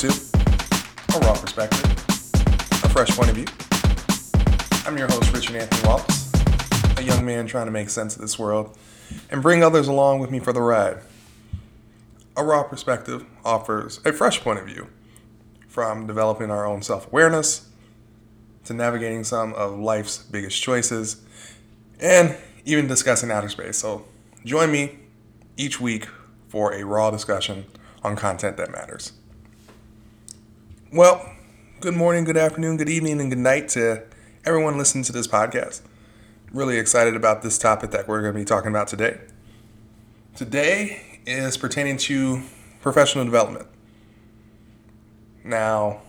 to A RAW Perspective, a fresh point of view. I'm your host, Richard Anthony Waltz, a young man trying to make sense of this world and bring others along with me for the ride. A RAW Perspective offers a fresh point of view, from developing our own self-awareness to navigating some of life's biggest choices and even discussing outer space. So join me each week for a raw discussion on content that matters. Well, good morning, good afternoon, good evening, and good night to everyone listening to this podcast. Really excited about this topic that we're going to be talking about today. Today is pertaining to professional development. Now,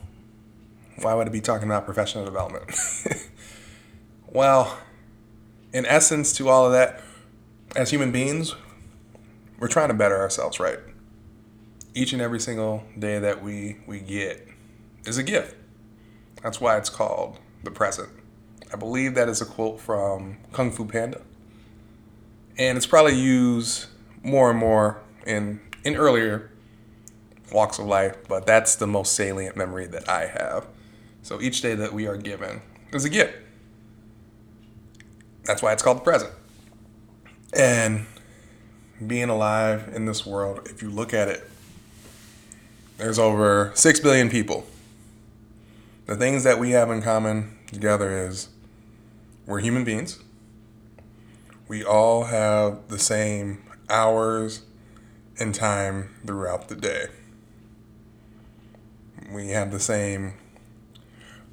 why would I be talking about professional development? Well, in essence to all of that, as human beings, we're trying to better ourselves, right? Each and every single day that we get is a gift. That's why it's called the present. I believe that is a quote from Kung Fu Panda. And it's probably used more and more in earlier walks of life, but that's the most salient memory that I have. So each day that we are given is a gift. That's why it's called the present. And being alive in this world, if you look at it, there's over 6 billion people. The things that we have in common together is we're human beings. We all have the same hours and time throughout the day. We have the same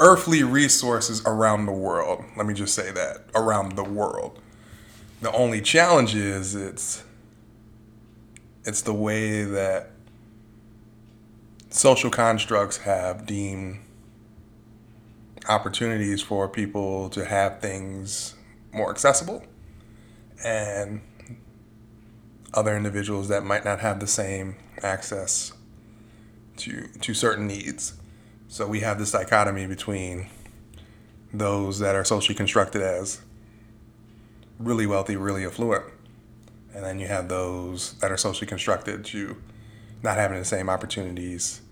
earthly resources around the world. Let me just say that, around the world. The only challenge is it's the way that social constructs have deemed opportunities for people to have things more accessible, and other individuals that might not have the same access to certain needs. So we have this dichotomy between those that are socially constructed as really wealthy, really affluent, and then you have those that are socially constructed to not having the same opportunities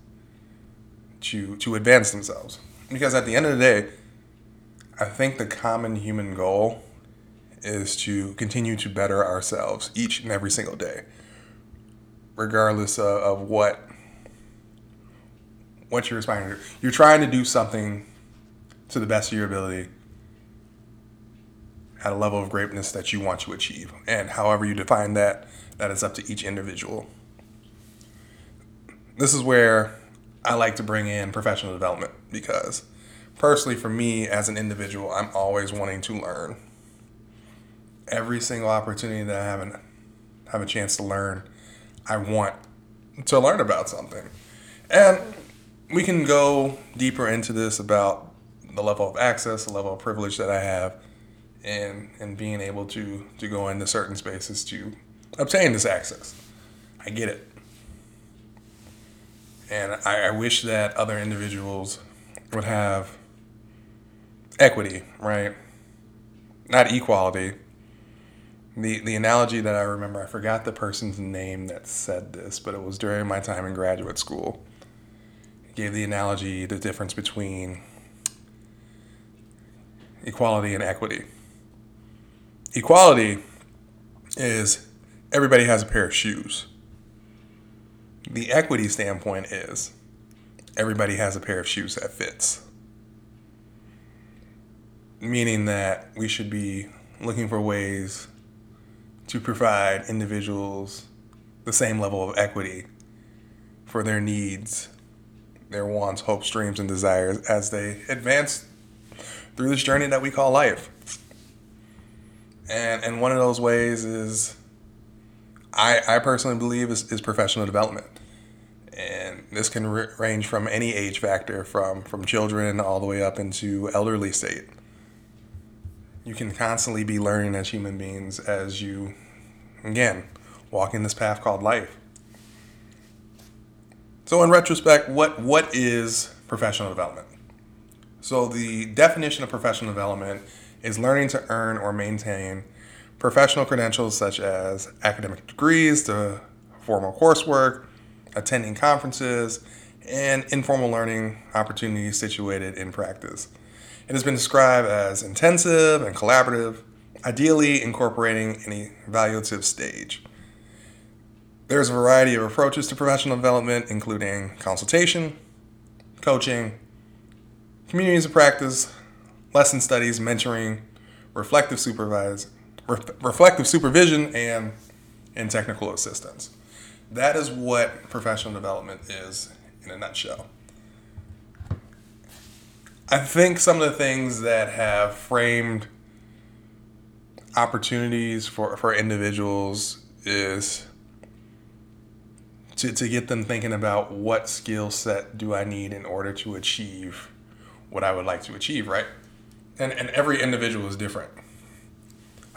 to advance themselves. Because at the end of the day, I think the common human goal is to continue to better ourselves each and every single day, regardless of what you're aspiring to do. You're trying to do something to the best of your ability at a level of greatness that you want to achieve. And however you define that, that is up to each individual. This is where I like to bring in professional development, because personally for me as an individual, I'm always wanting to learn. Every single opportunity that I have a chance to learn, I want to learn about something. And we can go deeper into this about the level of access, the level of privilege that I have, and being able to go into certain spaces to obtain this access. I get it. And I wish that other individuals would have equity, right? Not equality. The analogy that I remember, I forgot the person's name that said this, but it was during my time in graduate school. It gave the analogy, the difference between equality and equity. Equality is everybody has a pair of shoes. The equity standpoint is everybody has a pair of shoes that fits. Meaning that we should be looking for ways to provide individuals the same level of equity for their needs, their wants, hopes, dreams, and desires as they advance through this journey that we call life. And one of those ways is, I personally believe, is professional development. And this can range from any age factor, from children all the way up into elderly state. You can constantly be learning as human beings as you, again, walk in this path called life. So in retrospect, what is professional development? So the definition of professional development is learning to earn or maintain professional credentials such as academic degrees, to formal coursework, attending conferences, and informal learning opportunities situated in practice. It has been described as intensive and collaborative, ideally incorporating an evaluative stage. There's a variety of approaches to professional development, including consultation, coaching, communities of practice, lesson studies, mentoring, reflective supervision, and technical assistance. That is what professional development is in a nutshell. I think some of the things that have framed opportunities for individuals is to get them thinking about what skill set do I need in order to achieve what I would like to achieve, right? And every individual is different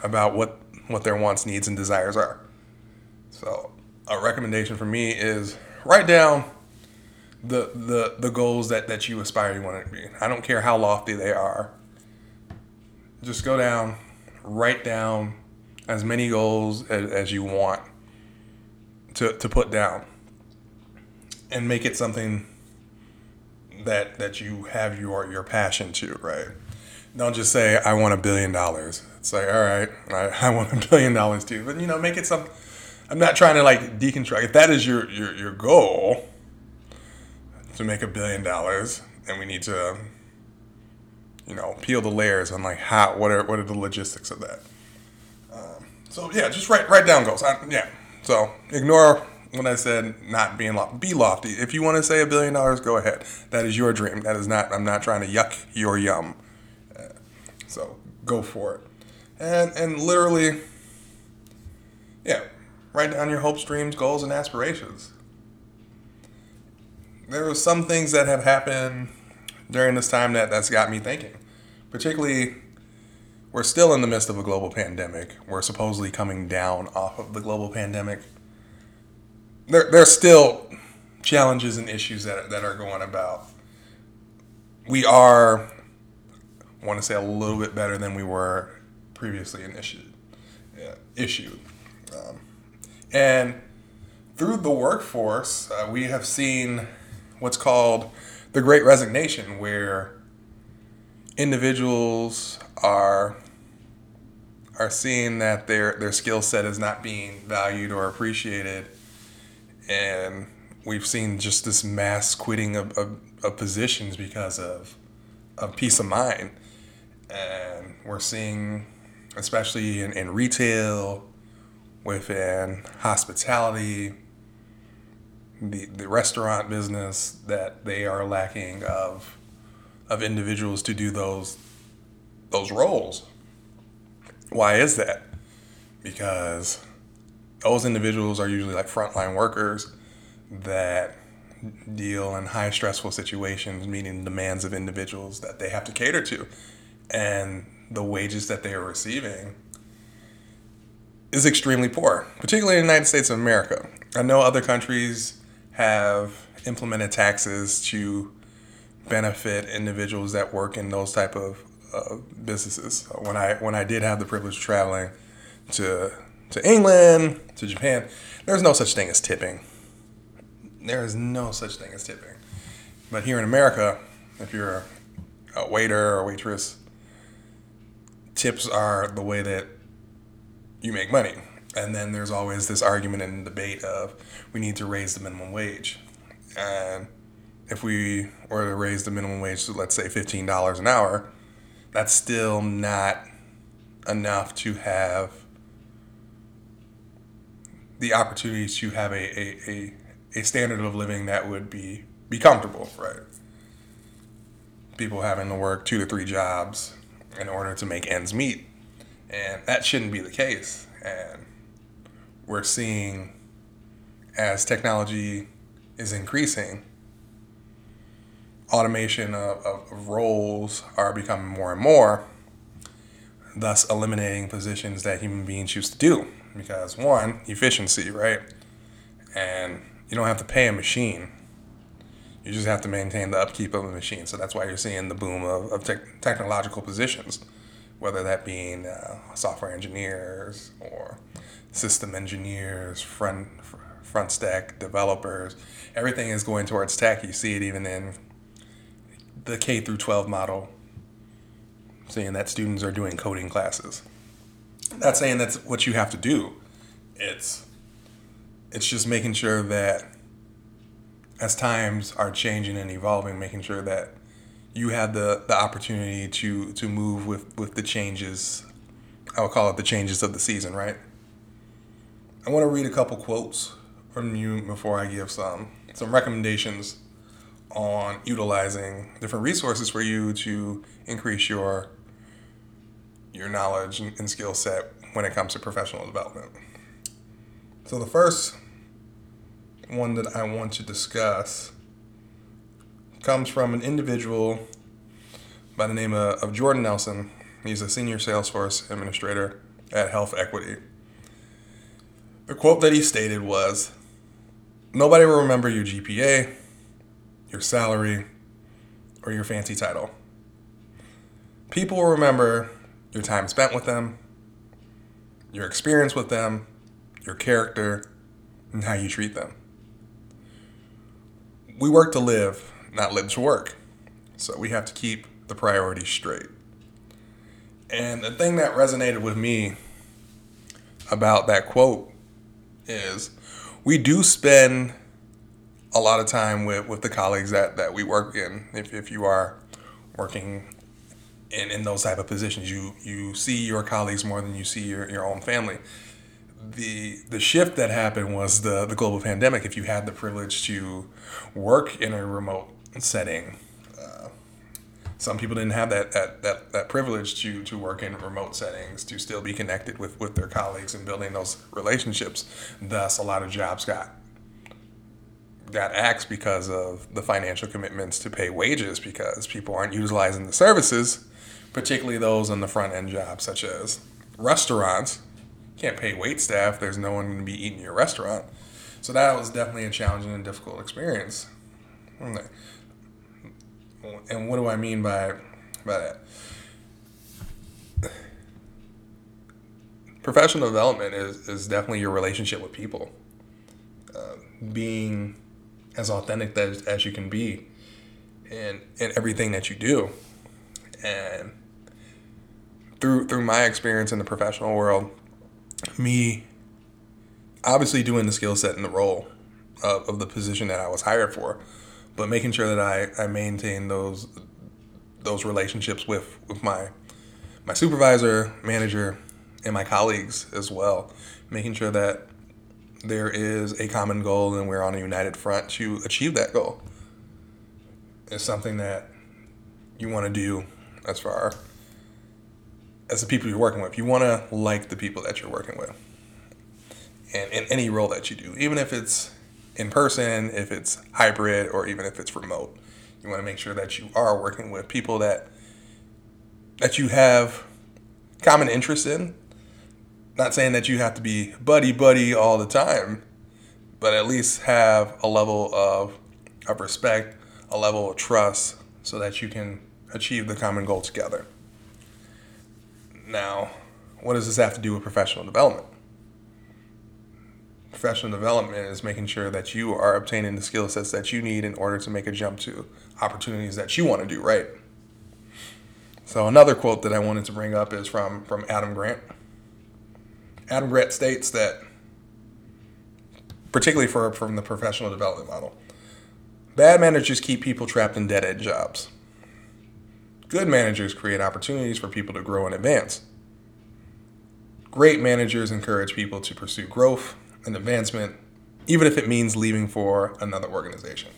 about what their wants, needs, and desires are. So a recommendation for me is write down the goals that you aspire you want to be. I don't care how lofty they are. Just go down, write down as many goals as you want to put down, and make it something that you have your passion to, right? Don't just say, I want $1 billion. It's like, all right, I want $1 billion too. But, make it something. I'm not trying to like deconstruct. If that is your goal, to make $1 billion, and we need to, peel the layers on like what are the logistics of that. So yeah, just write down goals. So ignore when I said not being lofty. Be lofty. If you want to say $1 billion, go ahead. That is your dream. That is not. I'm not trying to yuck your yum. So go for it, and literally, yeah. Write down your hopes, dreams, goals, and aspirations. There were some things that have happened during this time that's got me thinking. Particularly, we're still in the midst of a global pandemic. We're supposedly coming down off of the global pandemic. There's still challenges and issues that are going about. We are, I want to say, a little bit better than we were previously issued. And through the workforce, we have seen what's called the Great Resignation, where individuals are seeing that their skill set is not being valued or appreciated. And we've seen just this mass quitting of positions because of peace of mind. And we're seeing, especially in retail, within hospitality, the restaurant business, that they are lacking of individuals to do those roles. Why is that? Because those individuals are usually like frontline workers that deal in high stressful situations, meeting demands of individuals that they have to cater to, and the wages that they are receiving is extremely poor, particularly in the United States of America. I know other countries have implemented taxes to benefit individuals that work in those type of businesses. When I did have the privilege of traveling to England, to Japan, there's no such thing as tipping. There is no such thing as tipping. But here in America, if you're a waiter or waitress, tips are the way that you make money. And then there's always this argument and debate of, we need to raise the minimum wage. And if we were to raise the minimum wage to, let's say, $15 an hour, that's still not enough to have the opportunities to have a standard of living that would be comfortable, right? People having to work 2 to 3 jobs in order to make ends meet. And that shouldn't be the case. And we're seeing, as technology is increasing, automation of roles are becoming more and more, thus eliminating positions that human beings used to do. Because one, efficiency, right? And you don't have to pay a machine. You just have to maintain the upkeep of the machine. So that's why you're seeing the boom of technological positions, whether that being software engineers or system engineers, front front stack developers. Everything is going towards tech. You see it even in the K through 12 model, saying that students are doing coding classes. I'm not saying that's what you have to do. It's just making sure that as times are changing and evolving, making sure that you have the opportunity to move with the changes. I would call it the changes of the season, right? I want to read a couple quotes from you before I give some recommendations on utilizing different resources for you to increase your knowledge and skill set when it comes to professional development. So the first one that I want to discuss comes from an individual by the name of Jordan Nelson. He's a senior Salesforce administrator at Health Equity. The quote that he stated was, "Nobody will remember your GPA, your salary, or your fancy title. People will remember your time spent with them, your experience with them, your character, and how you treat them. We work to live, not live to work. So we have to keep the priorities straight." And the thing that resonated with me about that quote is we do spend a lot of time with the colleagues that we work in. If you are working in those type of positions, you see your colleagues more than you see your own family. The shift that happened was the global pandemic. If you had the privilege to work in a remote setting, some people didn't have that privilege to work in remote settings, to still be connected with their colleagues and building those relationships. Thus, a lot of jobs got axed because of the financial commitments to pay wages, because people aren't utilizing the services, particularly those on the front end jobs, such as restaurants. Can't pay wait staff. There's no one going to be eating your restaurant. So that was definitely a challenging and difficult experience. And what do I mean by that? Professional development is definitely your relationship with people. Being as authentic as you can be in everything that you do. And through my experience in the professional world, me obviously doing the skill set and the role of the position that I was hired for, but making sure that I maintain those relationships with my supervisor, manager, and my colleagues as well, making sure that there is a common goal and we're on a united front to achieve that goal. It's something that you want to do as far as the people you're working with. You want to like the people that you're working with, and in any role that you do, even if it's in person, if it's hybrid, or even if it's remote, you want to make sure that you are working with people that you have common interest in. Not saying that you have to be buddy all the time, but at least have a level of respect, a level of trust, so that you can achieve the common goal together. Now, what does this have to do with professional development? Professional development is making sure that you are obtaining the skill sets that you need in order to make a jump to opportunities that you want to do, right? So another quote that I wanted to bring up is from Adam Grant. Adam Grant states that, particularly from the professional development model, bad managers keep people trapped in dead-end jobs. Good managers create opportunities for people to grow and advance. Great managers encourage people to pursue growth and advancement, even if it means leaving for another organization.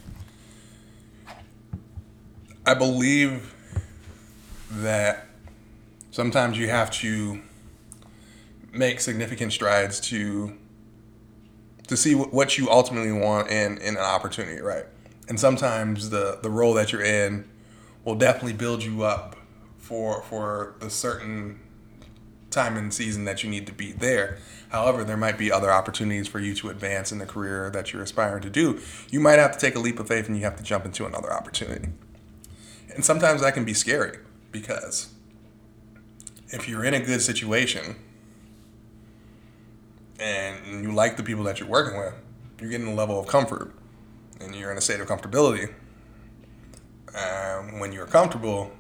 I believe that sometimes you have to make significant strides to see what you ultimately want in an opportunity, right? And sometimes the role that you're in will definitely build you up for the certain time and season that you need to be there. However, there might be other opportunities for you to advance in the career that you're aspiring to do. You might have to take a leap of faith and you have to jump into another opportunity. And sometimes that can be scary, because if you're in a good situation and you like the people that you're working with, you're getting a level of comfort and you're in a state of comfortability. And when you're comfortable,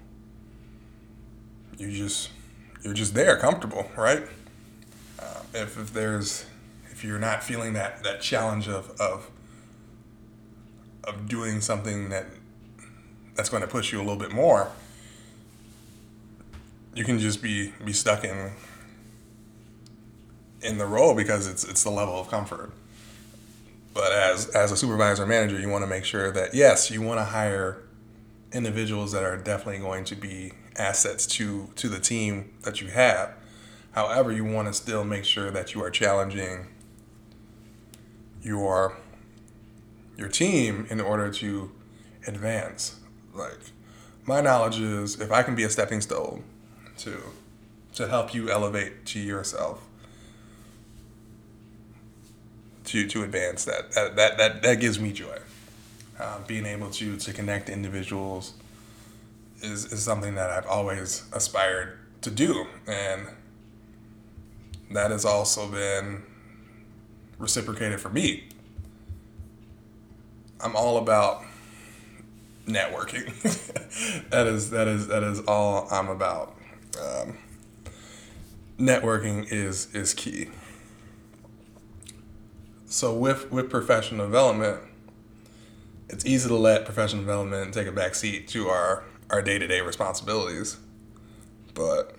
you're just there, comfortable, right? If you're not feeling that challenge of doing something that's going to push you a little bit more, you can just be stuck in the role because it's the level of comfort. But as a supervisor manager, you want to make sure that, yes, you want to hire individuals that are definitely going to be assets to the team that you have. However, you want to still make sure that you are challenging your team in order to advance. Like, my knowledge is, if I can be a stepping stone to help you elevate to yourself, to advance, that gives me joy. Being able to connect individuals is something that I've always aspired to do, and that has also been reciprocated for me. I'm all about networking. That is all I'm about. Networking is key. So with professional development, it's easy to let professional development take a backseat to our day-to-day responsibilities. But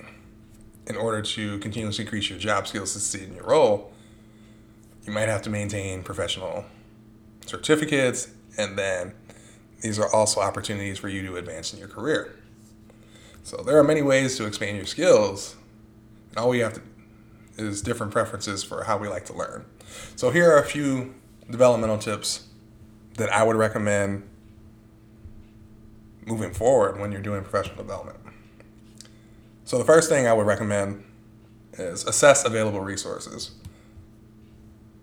in order to continuously increase your job skills to succeed in your role, you might have to maintain professional certificates, and then these are also opportunities for you to advance in your career. So there are many ways to expand your skills, and all we have to is different preferences for how we like to learn. So here are a few developmental tips that I would recommend moving forward when you're doing professional development. So the first thing I would recommend is assess available resources.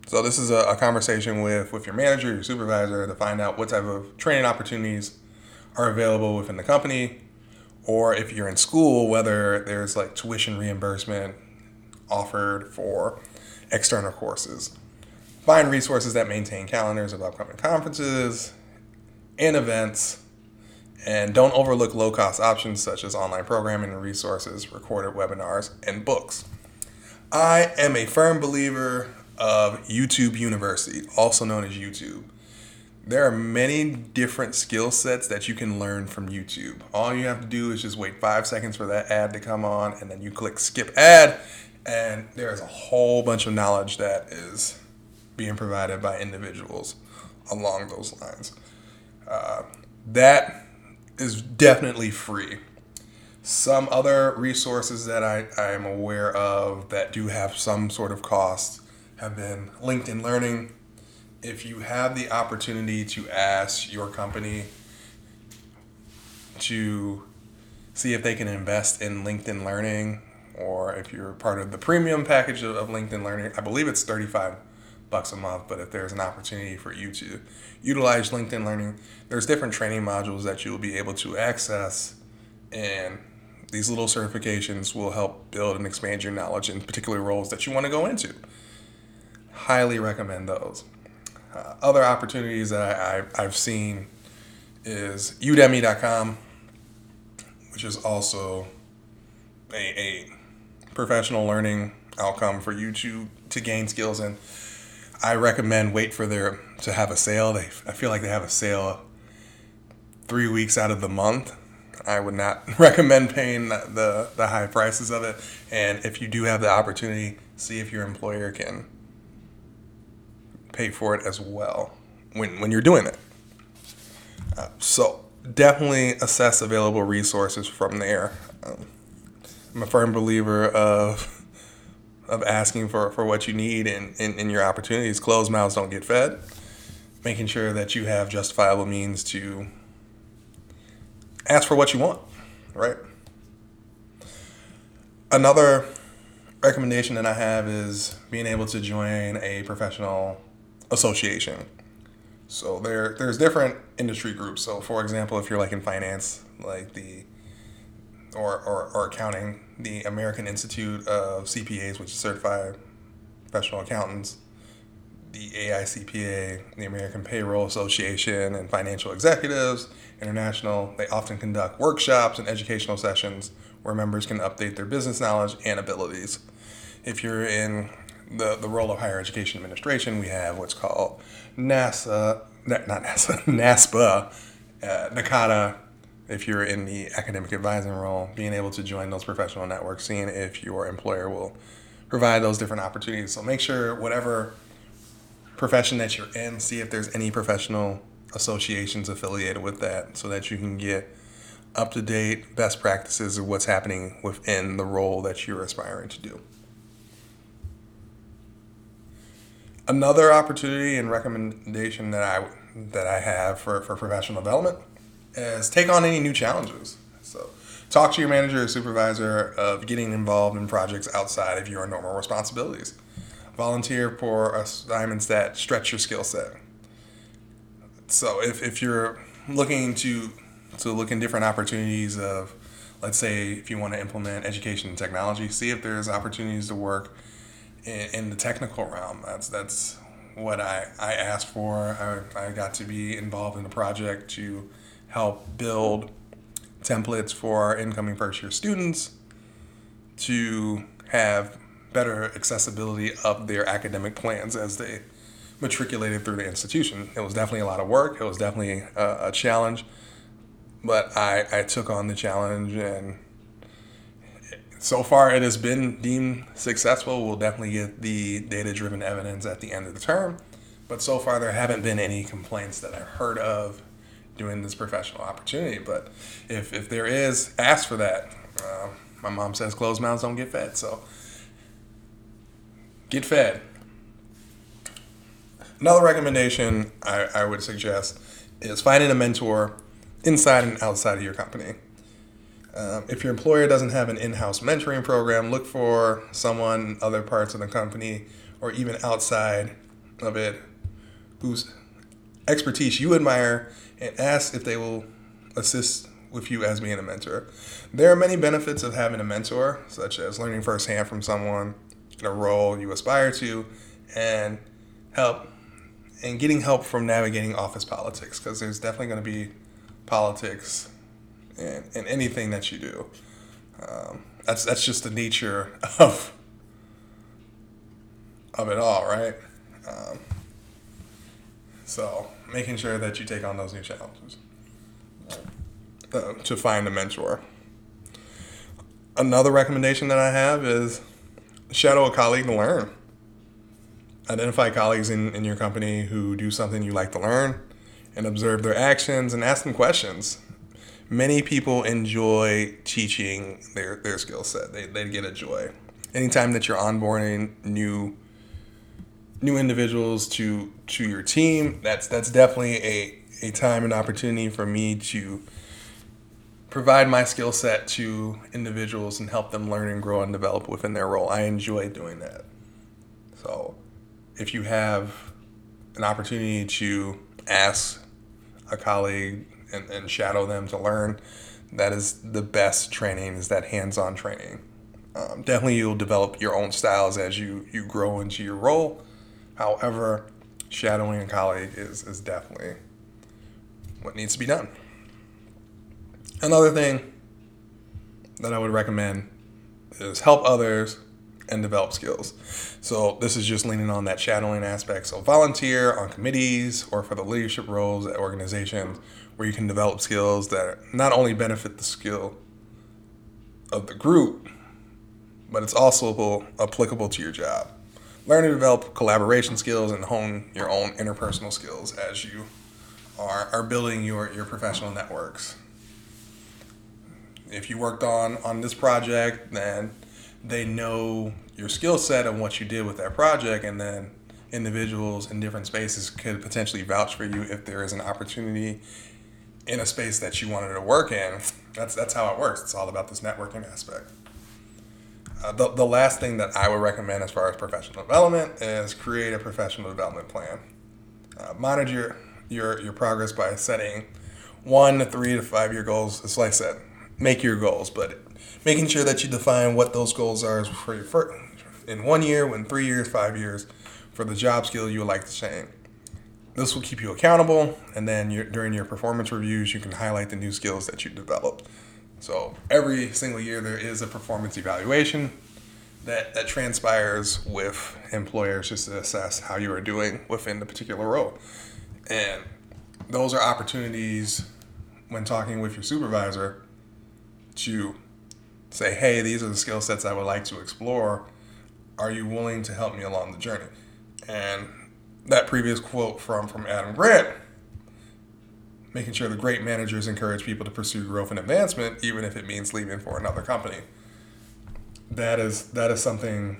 So this is a conversation with your manager, your supervisor, to find out what type of training opportunities are available within the company, or if you're in school, whether there's like tuition reimbursement offered for external courses. Find resources that maintain calendars of upcoming conferences and events, and don't overlook low-cost options such as online programming and resources, recorded webinars, and books. I am a firm believer of YouTube University, also known as YouTube. There are many different skill sets that you can learn from YouTube. All you have to do is just wait 5 seconds for that ad to come on, and then you click skip ad, and there's a whole bunch of knowledge that is being provided by individuals along those lines. That is definitely free. Some other resources that I am aware of that do have some sort of cost have been LinkedIn Learning. If you have the opportunity to ask your company to see if they can invest in LinkedIn Learning, or if you're part of the premium package of LinkedIn Learning, I believe it's $35 a month, but if there's an opportunity for you to utilize LinkedIn Learning, there's different training modules that you'll be able to access, and these little certifications will help build and expand your knowledge in particular roles that you want to go into. Highly recommend those. Other opportunities that I've seen is Udemy.com, which is also a professional learning outcome for you to gain skills in. I recommend wait for to have a sale. I feel like they have a sale 3 weeks out of the month. I would not recommend paying the high prices of it. And if you do have the opportunity, see if your employer can pay for it as well when you're doing it. So definitely assess available resources from there. I'm a firm believer of asking for what you need in your opportunities. Closed mouths don't get fed. Making sure that you have justifiable means to ask for what you want, right? Another recommendation that I have is being able to join a professional association. So there's different industry groups. So for example, if you're like in finance, like or accounting, the American Institute of CPAs, which is Certified Professional Accountants, the AICPA, the American Payroll Association, and Financial Executives International, they often conduct workshops and educational sessions where members can update their business knowledge and abilities. If you're in the role of higher education administration, we have what's called NASPA, NACADA. If you're in the academic advising role, being able to join those professional networks, seeing if your employer will provide those different opportunities. So make sure whatever profession that you're in, see if there's any professional associations affiliated with that so that you can get up-to-date best practices of what's happening within the role that you're aspiring to do. Another opportunity and recommendation that I have for professional development is take on any new challenges. So talk to your manager or supervisor of getting involved in projects outside of your normal responsibilities. Volunteer for assignments that stretch your skill set. So if you're looking to look in different opportunities of, let's say, if you want to implement education and technology, see if there's opportunities to work in the technical realm. That's what I asked for. I got to be involved in a project to help build templates for our incoming first-year students to have better accessibility of their academic plans as they matriculated through the institution. It was definitely a lot of work. It was definitely a challenge, but I took on the challenge, and so far it has been deemed successful. We'll definitely get the data-driven evidence at the end of the term, but so far there haven't been any complaints that I've heard of doing this professional opportunity. But if there is, ask for that. My mom says closed mouths don't get fed, so get fed. Another recommendation I would suggest is finding a mentor inside and outside of your company. If your employer doesn't have an in-house mentoring program, look for someone in other parts of the company or even outside of it who's expertise you admire, and ask if they will assist with you as being a mentor. There are many benefits of having a mentor, such as learning firsthand from someone in a role you aspire to, and getting help from navigating office politics, because there's definitely going to be politics in anything that you do. That's just the nature of it all, right? So making sure that you take on those new challenges to find a mentor. Another recommendation that I have is shadow a colleague to learn. Identify colleagues in your company who do something you like to learn, and observe their actions and ask them questions. Many people enjoy teaching their skill set. They get a joy. Anytime that you're onboarding new individuals to your team, that's definitely a time and opportunity for me to provide my skill set to individuals and help them learn and grow and develop within their role. I enjoy doing that. So if you have an opportunity to ask a colleague and shadow them to learn, that is the best training, is that hands-on training. Definitely you'll develop your own styles as you grow into your role. However, shadowing a colleague is definitely what needs to be done. Another thing that I would recommend is help others and develop skills. So this is just leaning on that shadowing aspect. So volunteer on committees or for the leadership roles at organizations where you can develop skills that not only benefit the skill of the group, but it's also applicable to your job. Learn to develop collaboration skills and hone your own interpersonal skills as you are building your professional networks. If you worked on this project, then they know your skill set and what you did with that project, and then individuals in different spaces could potentially vouch for you if there is an opportunity in a space that you wanted to work in. That's how it works. It's all about this networking aspect. The last thing that I would recommend as far as professional development is create a professional development plan. Monitor your progress by setting 1 to 3 to 5 year goals. It's like I said, make your goals, but making sure that you define what those goals are for in 1 year, in 3 years, 5 years, for the job skill you would like to attain. This will keep you accountable, and then during your performance reviews, you can highlight the new skills that you developed. So every single year there is a performance evaluation that transpires with employers just to assess how you are doing within the particular role. And those are opportunities when talking with your supervisor to say, hey, these are the skill sets I would like to explore. Are you willing to help me along the journey? And that previous quote from Adam Grant, making sure the great managers encourage people to pursue growth and advancement, even if it means leaving for another company. That is something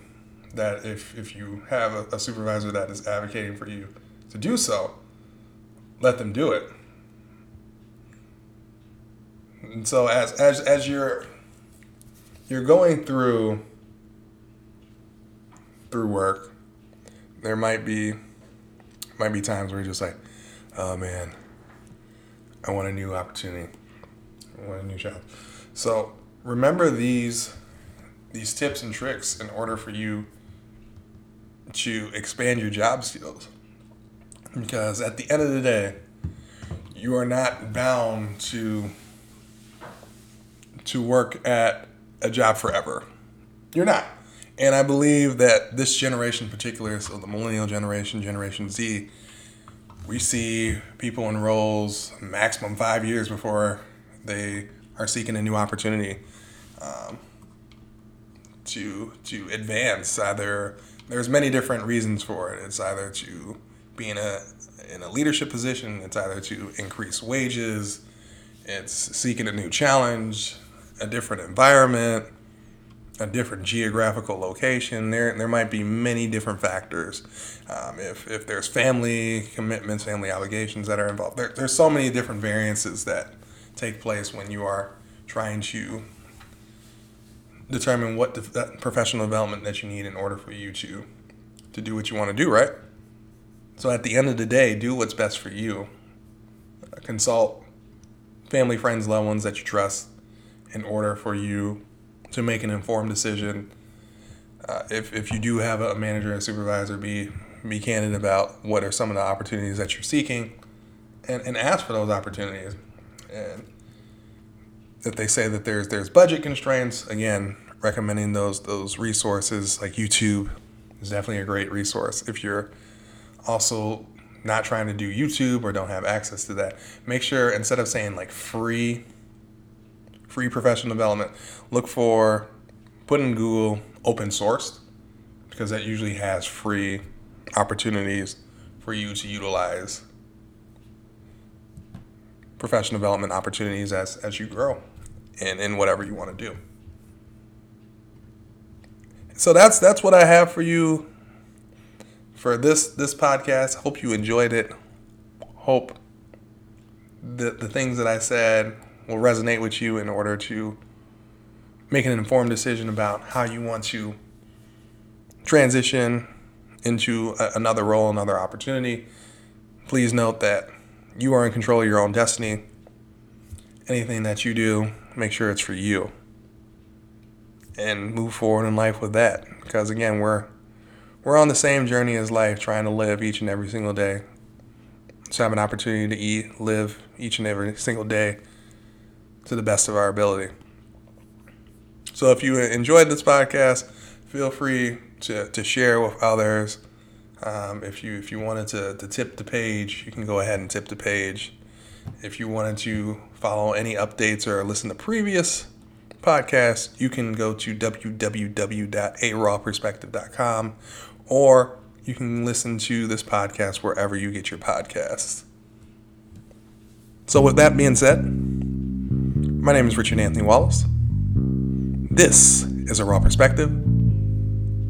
that if you have a supervisor that is advocating for you to do so, let them do it. And so as you're going through work, there might be times where you're just like, oh man, I want a new opportunity. I want a new job. So remember these tips and tricks in order for you to expand your job skills. Because at the end of the day, you are not bound to work at a job forever. You're not. And I believe that this generation in particular, so the millennial generation, Generation Z, we see people in roles maximum 5 years before they are seeking a new opportunity to advance. Either there's many different reasons for it. It's either to be in a leadership position, it's either to increase wages, it's seeking a new challenge, a different environment, a different geographical location. There might be many different factors. If there's family commitments, family obligations that are involved, there's so many different variances that take place when you are trying to determine what that professional development that you need in order for you to do what you want to do, right? So at the end of the day, do what's best for you. Consult family, friends, loved ones that you trust in order for you to make an informed decision. If you do have a manager or supervisor, be candid about what are some of the opportunities that you're seeking and ask for those opportunities. And if they say that there's budget constraints, again, recommending those resources like YouTube is definitely a great resource. If you're also not trying to do YouTube or don't have access to that, make sure instead of saying like free professional development, put in Google open sourced, because that usually has free opportunities for you to utilize professional development opportunities as you grow and in whatever you want to do. So that's what I have for you for this podcast. Hope you enjoyed it. Hope the things that I said will resonate with you in order to make an informed decision about how you want to transition into another role, another opportunity. Please note that you are in control of your own destiny. Anything that you do, make sure it's for you. And move forward in life with that. Because again, we're on the same journey as life, trying to live each and every single day. So have an opportunity to live each and every single day to the best of our ability. So if you enjoyed this podcast, feel free to share with others. If you wanted to tip the page, you can go ahead and tip the page. If you wanted to follow any updates or listen to previous podcasts, you can go to www.arawperspective.com, or you can listen to this podcast wherever you get your podcasts. So with that being said, my name is Richard Anthony Waltz. This is A RAW Perspective.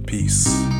Peace.